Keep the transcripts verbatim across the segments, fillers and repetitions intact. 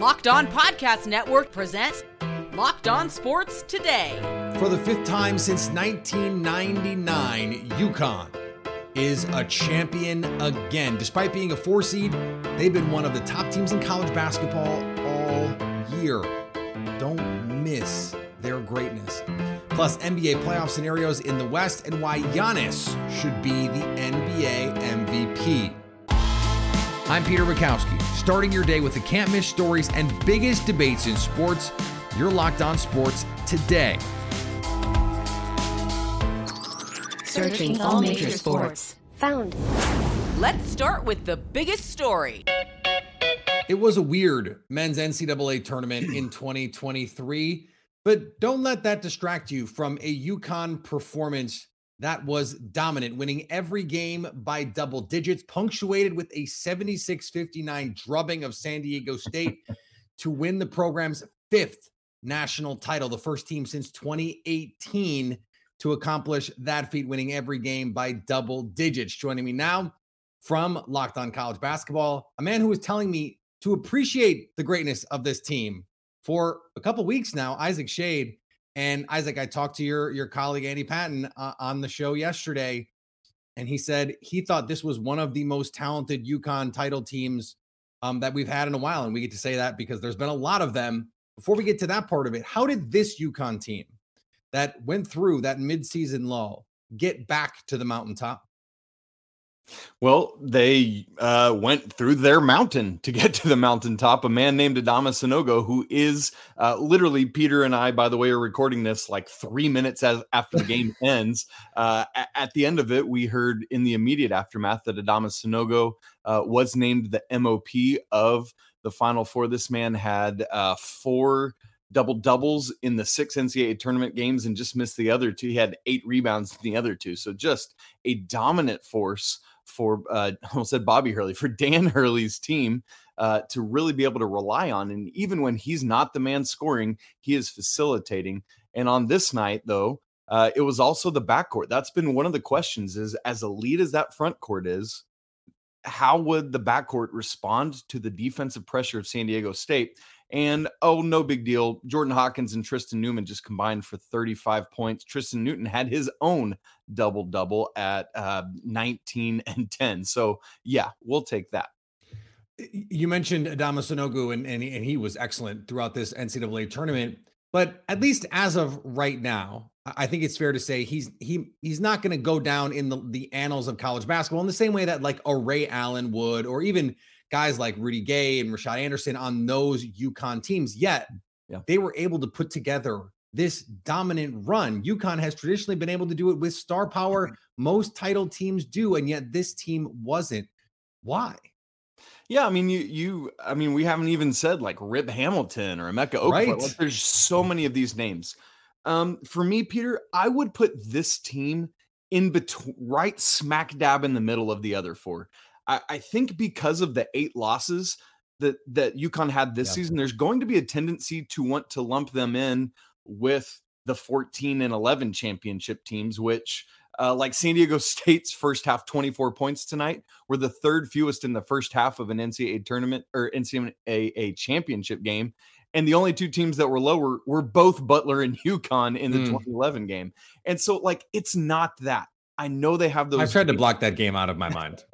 Locked On Podcast Network presents Locked On Sports Today. For the fifth time since nineteen ninety-nine, UConn is a champion again. Despite being a four seed, they've been one of the top teams in college basketball all year. Don't miss their greatness. Plus, N B A playoff scenarios in the West and why Giannis should be the N B A M V P. I'm Peter Bukowski, starting your day with the can't miss stories and biggest debates in sports. You're Locked On Sports Today. Searching all major sports. Found. Let's start with the biggest story. It was a weird men's N C double A tournament in twenty twenty-three, but don't let that distract you from a UConn performance that was dominant, winning every game by double digits, punctuated with a seventy-six fifty-nine drubbing of San Diego State to win the program's fifth national title, the first team since twenty eighteen to accomplish that feat, winning every game by double digits. Joining me now from Locked On College Basketball, a man who is telling me to appreciate the greatness of this team for a couple weeks now, Isaac Shade. And Isaac, I talked to your, your colleague, Andy Patton, uh, on the show yesterday, and he said he thought this was one of the most talented UConn title teams um, that we've had in a while. And we get to say that because there's been a lot of them. Before we get to that part of it, how did this UConn team that went through that midseason lull get back to the mountaintop? Well, they uh, went through their mountain to get to the mountaintop. A man named Adama Sanogo, who is uh, literally Peter and I, by the way, are recording this like three minutes as, after the game ends. Uh, at the end of it, we heard in the immediate aftermath that Adama Sanogo uh, was named the M O P of the Final Four. This man had uh, four double doubles in the six N C double A tournament games and just missed the other two. He had eight rebounds in the other two. So just a dominant force for, uh, I almost said Bobby Hurley, for Dan Hurley's team uh, to really be able to rely on. And even when he's not the man scoring, he is facilitating. And on this night, though, uh, it was also the backcourt. That's been one of the questions, is as elite as that frontcourt is, how would the backcourt respond to the defensive pressure of San Diego State? And, oh, no big deal, Jordan Hawkins and Tristan Newman just combined for thirty-five points. Tristan Newton had his own double-double at uh, nineteen and ten. So, yeah, we'll take that. You mentioned Adama Sanogo, and, and, and he was excellent throughout this N C double A tournament. But at least as of right now, I think it's fair to say he's he he's not going to go down in the, the annals of college basketball in the same way that, like, a Ray Allen would, or even – guys like Rudy Gay and Rashad Anderson on those UConn teams, yet yeah. they were able to put together this dominant run. UConn has traditionally been able to do it with star power. Most title teams do, and yet this team wasn't. Why? Yeah, I mean, you, you, I mean, we haven't even said like Rip Hamilton or Emeka Okafor. Right. Like, there's so many of these names. Um, for me, Peter, I would put this team in between, right smack dab in the middle of the other four. I think because of the eight losses that, that UConn had this yeah. season, there's going to be a tendency to want to lump them in with the fourteen and eleven championship teams, which uh, like San Diego State's first half, twenty-four points tonight, were the third fewest in the first half of an N C double A tournament or N C double A championship game. And the only two teams that were lower were both Butler and UConn in the mm. twenty eleven game. And so like, it's not that. I know they have those. I've tried games. to block that game out of my mind.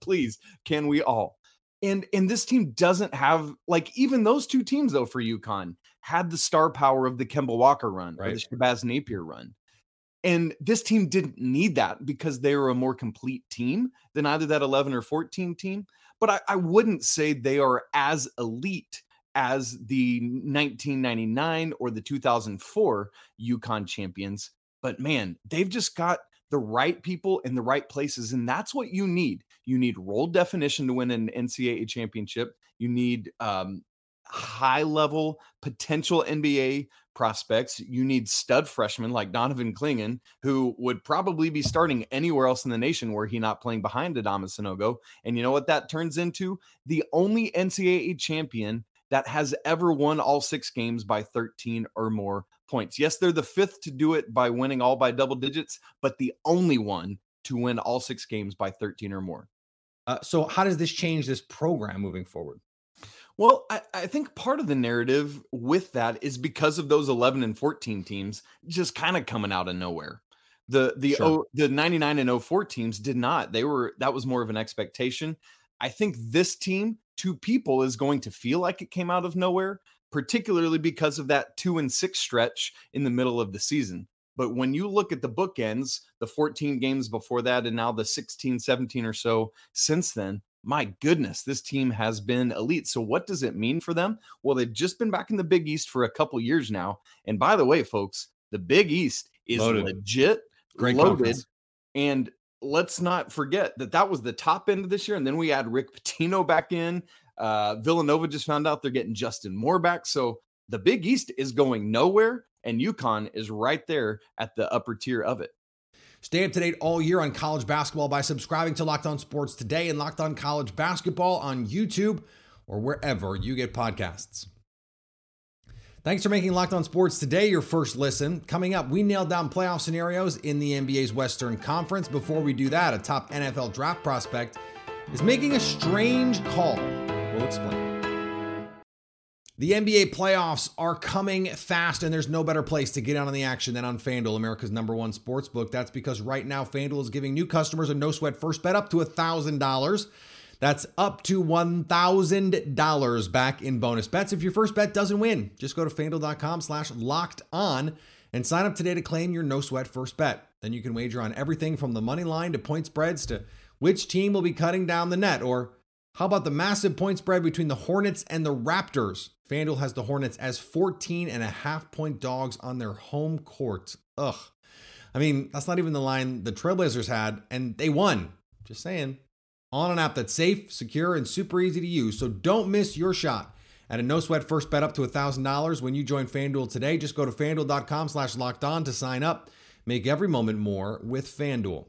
Please, can we all? And and this team doesn't have, like, even those two teams, though, for UConn, had the star power of the Kemba Walker run right. or the Shabazz Napier run. And this team didn't need that because they were a more complete team than either that eleven or fourteen team. But I, I wouldn't say they are as elite as the nineteen ninety-nine or the two thousand four UConn champions. But, man, they've just got the right people in the right places. And that's what you need. You need role definition to win an N C double A championship. You need, um, high-level potential N B A prospects. You need stud freshmen like Donovan Clingan, who would probably be starting anywhere else in the nation were he not playing behind Adama Sanogo. And you know what that turns into? The only N C double A champion that has ever won all six games by thirteen or more points. Yes, they're the fifth to do it by winning all by double digits, but the only one to win all six games by thirteen or more. Uh, so how does this change this program moving forward? Well, I, I think part of the narrative with that is because of those eleven and fourteen teams just kind of coming out of nowhere. The the sure. o, the ninety-nine and oh four teams did not. They were that was more of an expectation. I think this team to people is going to feel like it came out of nowhere, particularly because of that two and six stretch in the middle of the season. But when you look at the bookends, the fourteen games before that, and now the sixteen, seventeen or so since then, my goodness, this team has been elite. So what does it mean for them? Well, they've just been back in the Big East for a couple years now. And by the way, folks, the Big East is loaded. legit Great loaded. Conference. And let's not forget that that was the top end of this year. And then we add Rick Pitino back in. Uh, Villanova just found out they're getting Justin Moore back. So the Big East is going nowhere. And UConn is right there at the upper tier of it. Stay up to date all year on college basketball by subscribing to Locked On Sports Today and Locked On College Basketball on YouTube or wherever you get podcasts. Thanks for making Locked On Sports Today your first listen. Coming up, we nailed down playoff scenarios in the N B A's Western Conference. Before we do that, a top N F L draft prospect is making a strange call. We'll explain. The N B A playoffs are coming fast, and there's no better place to get out on the action than on FanDuel, America's number one sports book. That's because right now, FanDuel is giving new customers a no-sweat first bet up to one thousand dollars. That's up to one thousand dollars back in bonus bets. If your first bet doesn't win, just go to FanDuel.com slash locked on and sign up today to claim your no-sweat first bet. Then you can wager on everything from the money line to point spreads to which team will be cutting down the net, or how about the massive point spread between the Hornets and the Raptors? FanDuel has the Hornets as fourteen and a half point dogs on their home court. Ugh. I mean, that's not even the line the Trailblazers had, and they won. Just saying. On an app that's safe, secure, and super easy to use. So don't miss your shot at a no-sweat first bet up to one thousand dollars when you join FanDuel today. Just go to FanDuel.com slash locked on to sign up. Make every moment more with FanDuel.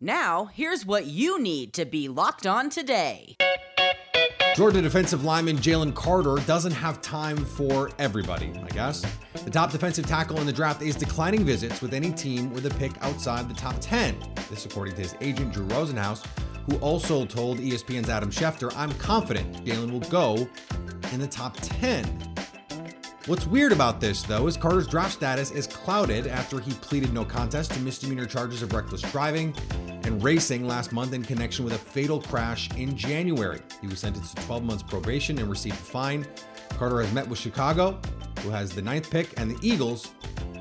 Now, here's what you need to be locked on today. Georgia defensive lineman Jalen Carter doesn't have time for everybody, I guess. The top defensive tackle in the draft is declining visits with any team with a pick outside the top ten. This according to his agent, Drew Rosenhaus, who also told E S P N's Adam Schefter, I'm confident Jalen will go in the top ten. What's weird about this, though, is Carter's draft status is clouded after he pleaded no contest to misdemeanor charges of reckless driving and racing last month in connection with a fatal crash in January. He was sentenced to twelve months probation and received a fine. Carter has met with Chicago, who has the ninth pick, and the Eagles,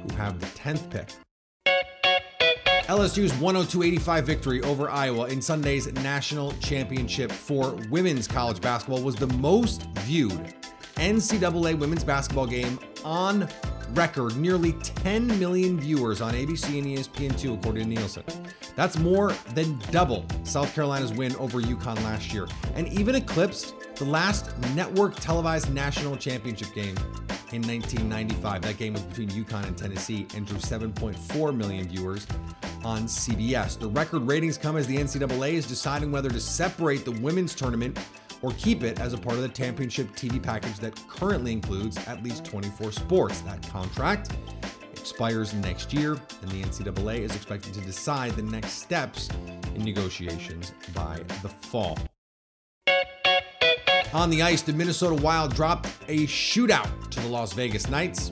who have the tenth pick. L S U's one oh two to eighty-five victory over Iowa in Sunday's national championship for women's college basketball was the most viewed N C double A women's basketball game on record. Nearly ten million viewers on A B C and E S P N two, according to Nielsen. That's more than double South Carolina's win over UConn last year, and even eclipsed the last network televised national championship game in nineteen ninety-five. That game was between UConn and Tennessee and drew seven point four million viewers on C B S. The record ratings come as the N C double A is deciding whether to separate the women's tournament or keep it as a part of the championship T V package that currently includes at least twenty-four sports. That contract expires next year, and the N C double A is expected to decide the next steps in negotiations by the fall. On the ice, the Minnesota Wild dropped a shootout to the Las Vegas Knights.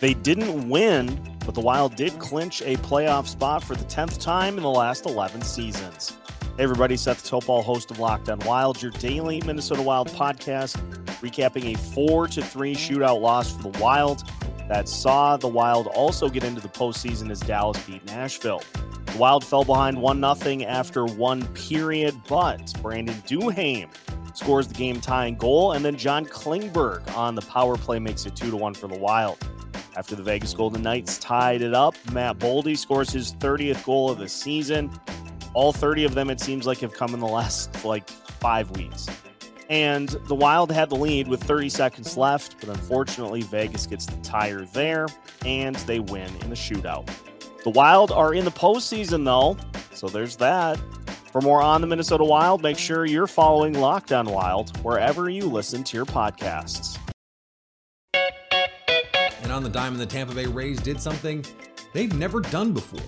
They didn't win, but the Wild did clinch a playoff spot for the tenth time in the last eleven seasons. Hey everybody, Seth Topol, host of Locked On Wild, your daily Minnesota Wild podcast, recapping a four to three shootout loss for the Wild that saw the Wild also get into the postseason as Dallas beat Nashville. The Wild fell behind one nothing after one period, but Brandon Duhaime scores the game-tying goal, and then John Klingberg on the power play makes it two to one for the Wild. After the Vegas Golden Knights tied it up, Matt Boldy scores his thirtieth goal of the season. All thirty of them, it seems like, have come in the last, like, five weeks. And the Wild had the lead with thirty seconds left, but unfortunately, Vegas gets the tire there, and they win in the shootout. The Wild are in the postseason, though, so there's that. For more on the Minnesota Wild, make sure you're following Locked On Wild wherever you listen to your podcasts. And on the dime, the Tampa Bay Rays did something they've never done before.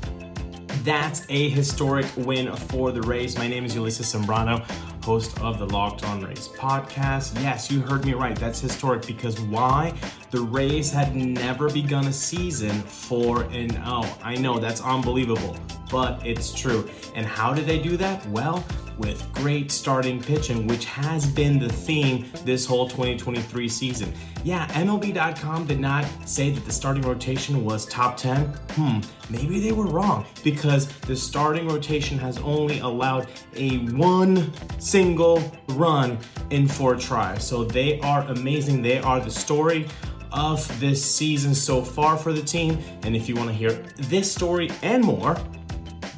That's a historic win for the Rays. My name is Ulysses Sembrano, host of the Locked On Rays podcast. Yes, you heard me right. That's historic because why? The Rays had never begun a season four and oh. I know, that's unbelievable, but it's true. And how did they do that? Well, with great starting pitching, which has been the theme this whole twenty twenty-three season. Yeah, M L B dot com did not say that the starting rotation was top ten. Hmm, maybe they were wrong because the starting rotation has only allowed a one single run in four tries. So they are amazing. They are the story of this season so far for the team. And if you want to hear this story and more,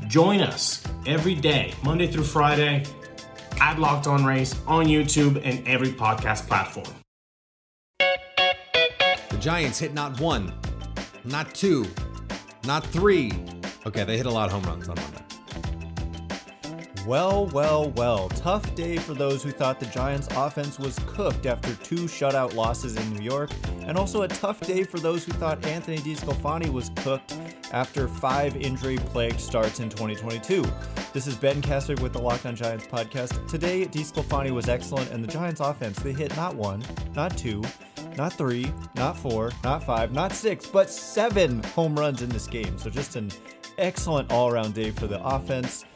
join us every day, Monday through Friday, at Locked On Rays on YouTube and every podcast platform. Giants hit not one, not two, not three. Okay, they hit a lot of home runs on Monday. Well, well, well. Tough day for those who thought the Giants' offense was cooked after two shutout losses in New York, and also a tough day for those who thought Anthony DeSclafani was cooked after five injury-plagued starts in twenty twenty-two. This is Ben Kaswick with the Locked On Giants podcast. Today, DeSclafani was excellent, and the Giants' offense, they hit not one, not two, not three, not four, not five, not six, but seven home runs in this game. So just an excellent all-around day for the offense.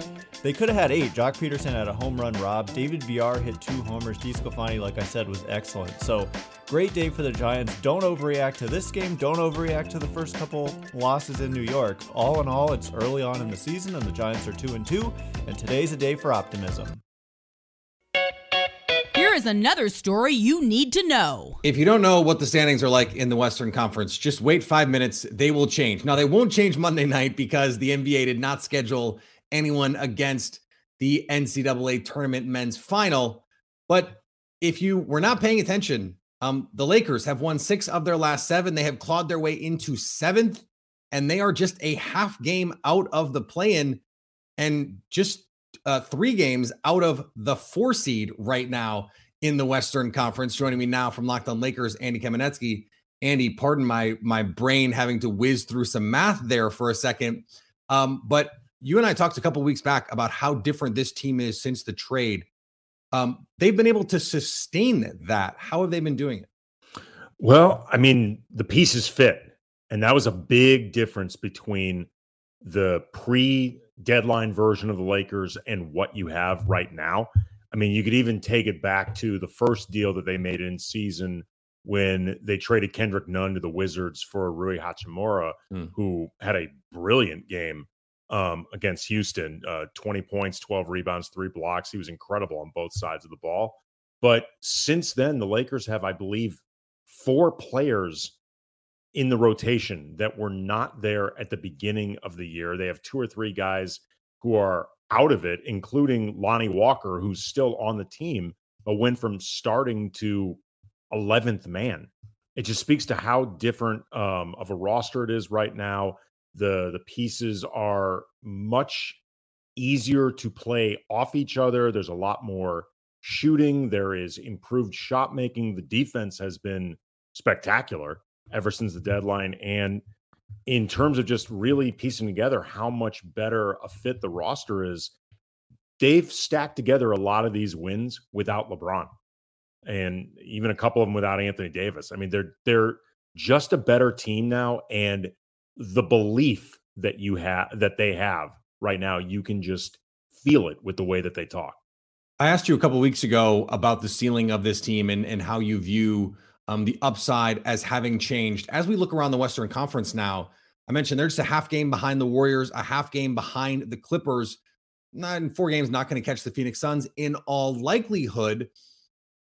They could have had eight. Jock Peterson had a home run robbed. David V R hit two homers. DeSclafani, like I said, was excellent. So great day for the Giants. Don't overreact to this game. Don't overreact to the first couple losses in New York. All in all, it's early on in the season, and the Giants are two and two. And today's a day for optimism. Here is another story you need to know. If you don't know what the standings are like in the Western Conference, just wait five minutes. They will change. Now, they won't change Monday night because the N B A did not schedule anyone against the N C double A tournament men's final. But if you were not paying attention, um, the Lakers have won six of their last seven. They have clawed their way into seventh, and they are just a half game out of the play-in and just Uh, three games out of the four seed right now in the Western Conference. Joining me now from Locked On Lakers, Andy Kamenetsky. Andy, pardon my my brain having to whiz through some math there for a second. Um, but you and I talked a couple weeks back about how different this team is since the trade. Um, they've been able to sustain that. How have they been doing it? Well, I mean, the pieces fit. And that was a big difference between the pre- deadline version of the Lakers and what you have right now. I mean, you could even take it back to the first deal that they made in season when they traded Kendrick Nunn to the Wizards for Rui Hachimura, mm. who had a brilliant game um, against Houston, uh, twenty points, twelve rebounds, three blocks. He was incredible on both sides of the ball. But since then, the Lakers have, I believe, four players in the rotation that were not there at the beginning of the year. They have two or three guys who are out of it, including Lonnie Walker, who's still on the team, but went from starting to eleventh man. It just speaks to how different um, of a roster it is right now. The, the pieces are much easier to play off each other. There's a lot more shooting. There is improved shot making. The defense has been spectacular ever since the deadline. And in terms of just really piecing together how much better a fit the roster is, they've stacked together a lot of these wins without LeBron and even a couple of them without Anthony Davis. I mean, they're, they're just a better team now. And the belief that you have, that they have right now, you can just feel it with the way that they talk. I asked you a couple of weeks ago about the ceiling of this team and, and how you view um, the upside as having changed. As we look around the Western Conference now, I mentioned they're just a half game behind the Warriors, a half game behind the Clippers. Not in four games, not going to catch the Phoenix Suns in all likelihood.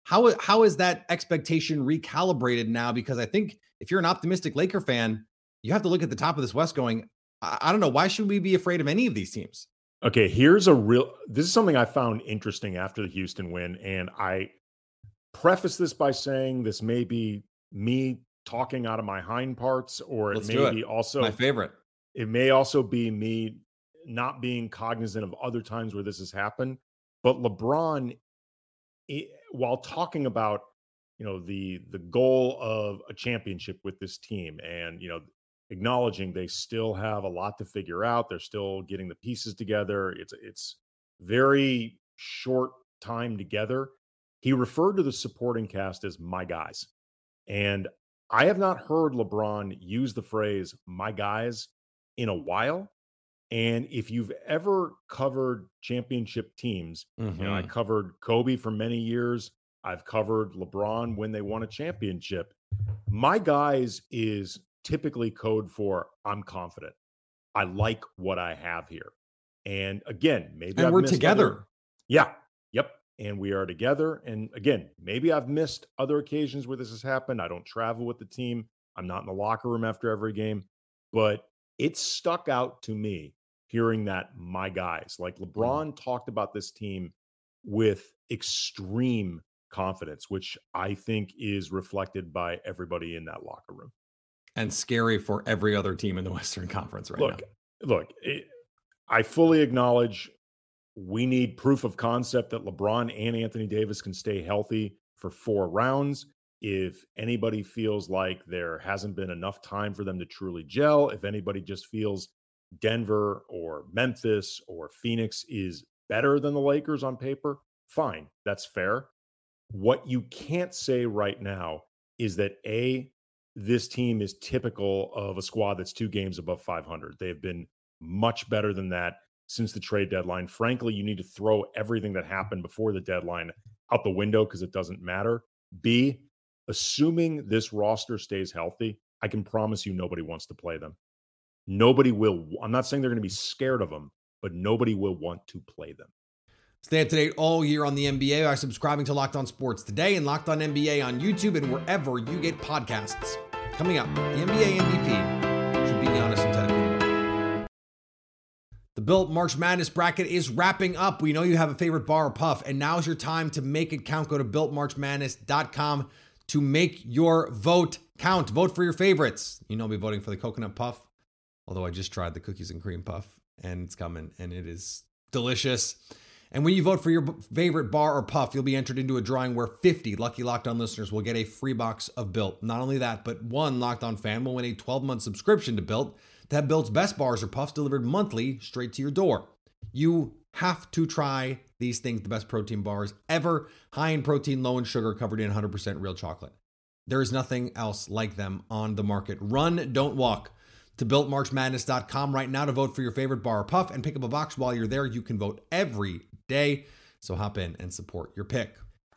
How, how is that expectation recalibrated now? Because I think if you're an optimistic Laker fan, you have to look at the top of this West going, I, I don't know, why should we be afraid of any of these teams? Okay, here's a real, this is something I found interesting after the Houston win. And I preface this by saying this may be me talking out of my hind parts, or it may be also my favorite. It may also be me not being cognizant of other times where this has happened. But LeBron, it, while talking about, you know, the, the goal of a championship with this team and, you know, acknowledging they still have a lot to figure out. They're still getting the pieces together. It's, it's very short time together. He referred to the supporting cast as my guys. And I have not heard LeBron use the phrase my guys in a while. And if you've ever covered championship teams, mm-hmm. you know, I covered Kobe for many years. I've covered LeBron when they won a championship. My guys is typically code for I'm confident. I like what I have here. And again, maybe and I've we're together. Other... Yeah. Yep. And we are together. And again, maybe I've missed other occasions where this has happened. I don't travel with the team. I'm not in the locker room after every game, but it stuck out to me. Hearing that, my guys, like LeBron mm. talked about this team with extreme confidence, which I think is reflected by everybody in that locker room. And scary for every other team in the Western Conference right look, now. Look, it, I fully acknowledge we need proof of concept that LeBron and Anthony Davis can stay healthy for four rounds. If anybody feels like there hasn't been enough time for them to truly gel, if anybody just feels Denver or Memphis or Phoenix is better than the Lakers on paper, fine, that's fair. What you can't say right now is that A, this team is typical of a squad that's two games above five hundred. They've been much better than that since the trade deadline. Frankly, you need to throw everything that happened before the deadline out the window because it doesn't matter. B, assuming this roster stays healthy, I can promise you nobody wants to play them. Nobody will. I'm not saying they're going to be scared of them, but nobody will want to play them. Stay up to date all year on the N B A by subscribing to Locked On Sports Today and Locked On N B A on YouTube and wherever you get podcasts. Coming up, the N B A M V P should be Giannis Antetokounmpo. The Built March Madness bracket is wrapping up. We know you have a favorite bar or puff, and now's your time to make it count. Go to built march madness dot com to make your vote count. Vote for your favorites. You know me voting for the coconut puff. Although I just tried the cookies and cream puff and it's coming and it is delicious. And when you vote for your favorite bar or puff, you'll be entered into a drawing where fifty lucky Locked On listeners will get a free box of Built. Not only that, but one Locked On fan will win a twelve month subscription to Built to have Built's best bars or puffs delivered monthly straight to your door. You have to try these things, the best protein bars ever, high in protein, low in sugar, covered in one hundred percent real chocolate. There is nothing else like them on the market. Run, don't walk. To built march madness dot com right now to vote for your favorite bar or puff and pick up a box while you're there. You can vote every day, so hop in and support your pick.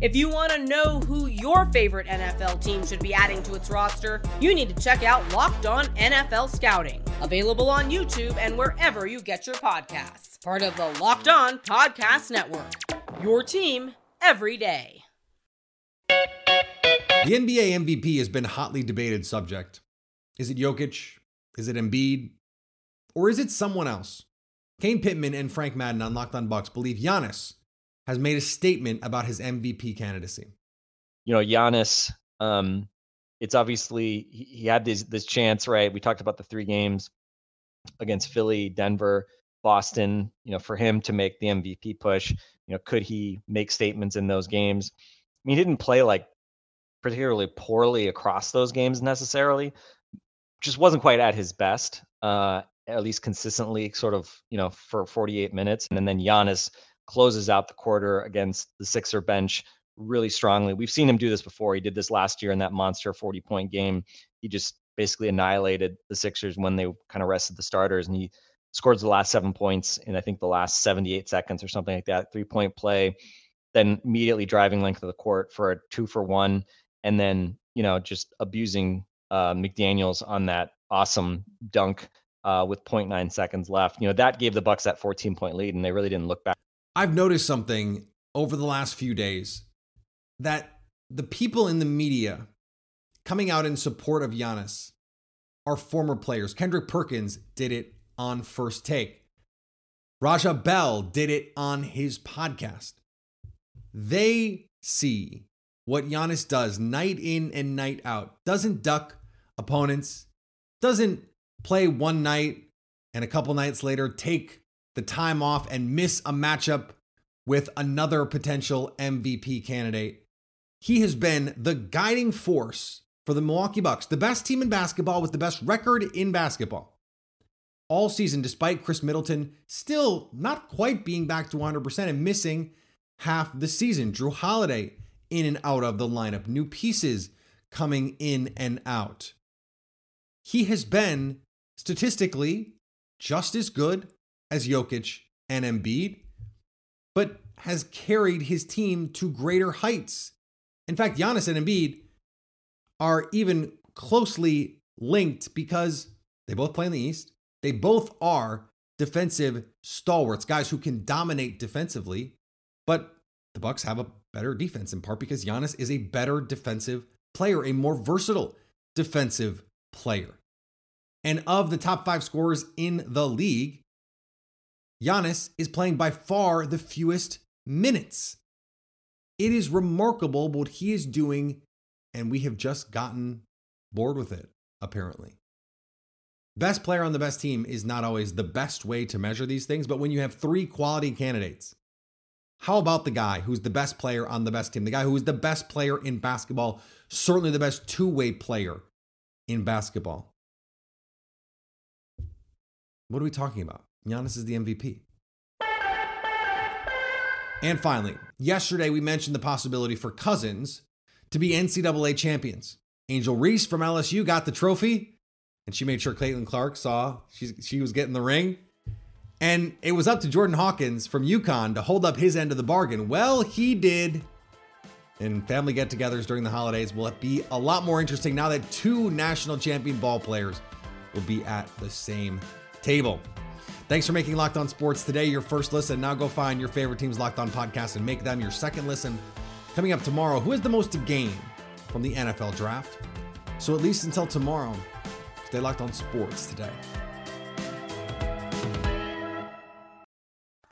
If you want to know who your favorite N F L team should be adding to its roster, you need to check out Locked On N F L Scouting, available on YouTube and wherever you get your podcasts. Part of the Locked On Podcast Network, your team every day. The N B A M V P has been a hotly debated subject. Is it Jokic? Is it Embiid? Or is it someone else? Kane Pittman and Frank Madden on Locked On Bucks believe Giannis has made a statement about his M V P candidacy. You know, Giannis, um, it's obviously, he, he had this, this chance, right? We talked about the three games against Philly, Denver, Boston, you know, for him to make the M V P push. You know, could he make statements in those games? I mean, he didn't play like particularly poorly across those games necessarily. Just wasn't quite at his best, uh, at least consistently, sort of, you know, for forty-eight minutes. And then Giannis closes out the quarter against the Sixer bench really strongly. We've seen him do this before. He did this last year in that monster forty-point game. He just basically annihilated the Sixers when they kind of rested the starters, and he scored the last seven points in, I think, the last seventy-eight seconds or something like that, three-point play, then immediately driving length of the court for a two-for-one, and then, you know, just abusing uh, McDaniels on that awesome dunk uh, with zero point nine seconds left. You know, that gave the Bucks that fourteen-point lead, and they really didn't look back. I've noticed something over the last few days, that the people in the media coming out in support of Giannis are former players. Kendrick Perkins did it on First Take. Raja Bell did it on his podcast. They see what Giannis does night in and night out. Doesn't duck opponents. Doesn't play one night and a couple nights later take the time off and miss a matchup with another potential M V P candidate. He has been the guiding force for the Milwaukee Bucks, the best team in basketball with the best record in basketball all season, despite Chris Middleton still not quite being back to one hundred percent and missing half the season. Drew Holiday in and out of the lineup, new pieces coming in and out. He has been statistically just as good as Jokic and Embiid, but has carried his team to greater heights. In fact, Giannis and Embiid are even closely linked because they both play in the East. They both are defensive stalwarts, guys who can dominate defensively, but the Bucks have a better defense in part because Giannis is a better defensive player, a more versatile defensive player. And of the top five scorers in the league, Giannis is playing by far the fewest minutes. It is remarkable what he is doing, and we have just gotten bored with it, apparently. Best player on the best team is not always the best way to measure these things, but when you have three quality candidates, how about the guy who's the best player on the best team, the guy who is the best player in basketball, certainly the best two-way player in basketball? What are we talking about? Giannis is the M V P. And finally, yesterday we mentioned the possibility for Cousins to be N C double A champions. Angel Reese from L S U got the trophy, and she made sure Caitlin Clark saw she, she was getting the ring. And it was up to Jordan Hawkins from UConn to hold up his end of the bargain. Well, he did. And family get-togethers during the holidays will be a lot more interesting now that two national champion ball players will be at the same table. Thanks for making Locked On Sports Today your first listen. Now go find your favorite team's Locked On podcast and make them your second listen. Coming up tomorrow, who has the most to gain from the N F L draft? So at least until tomorrow, stay Locked On Sports Today.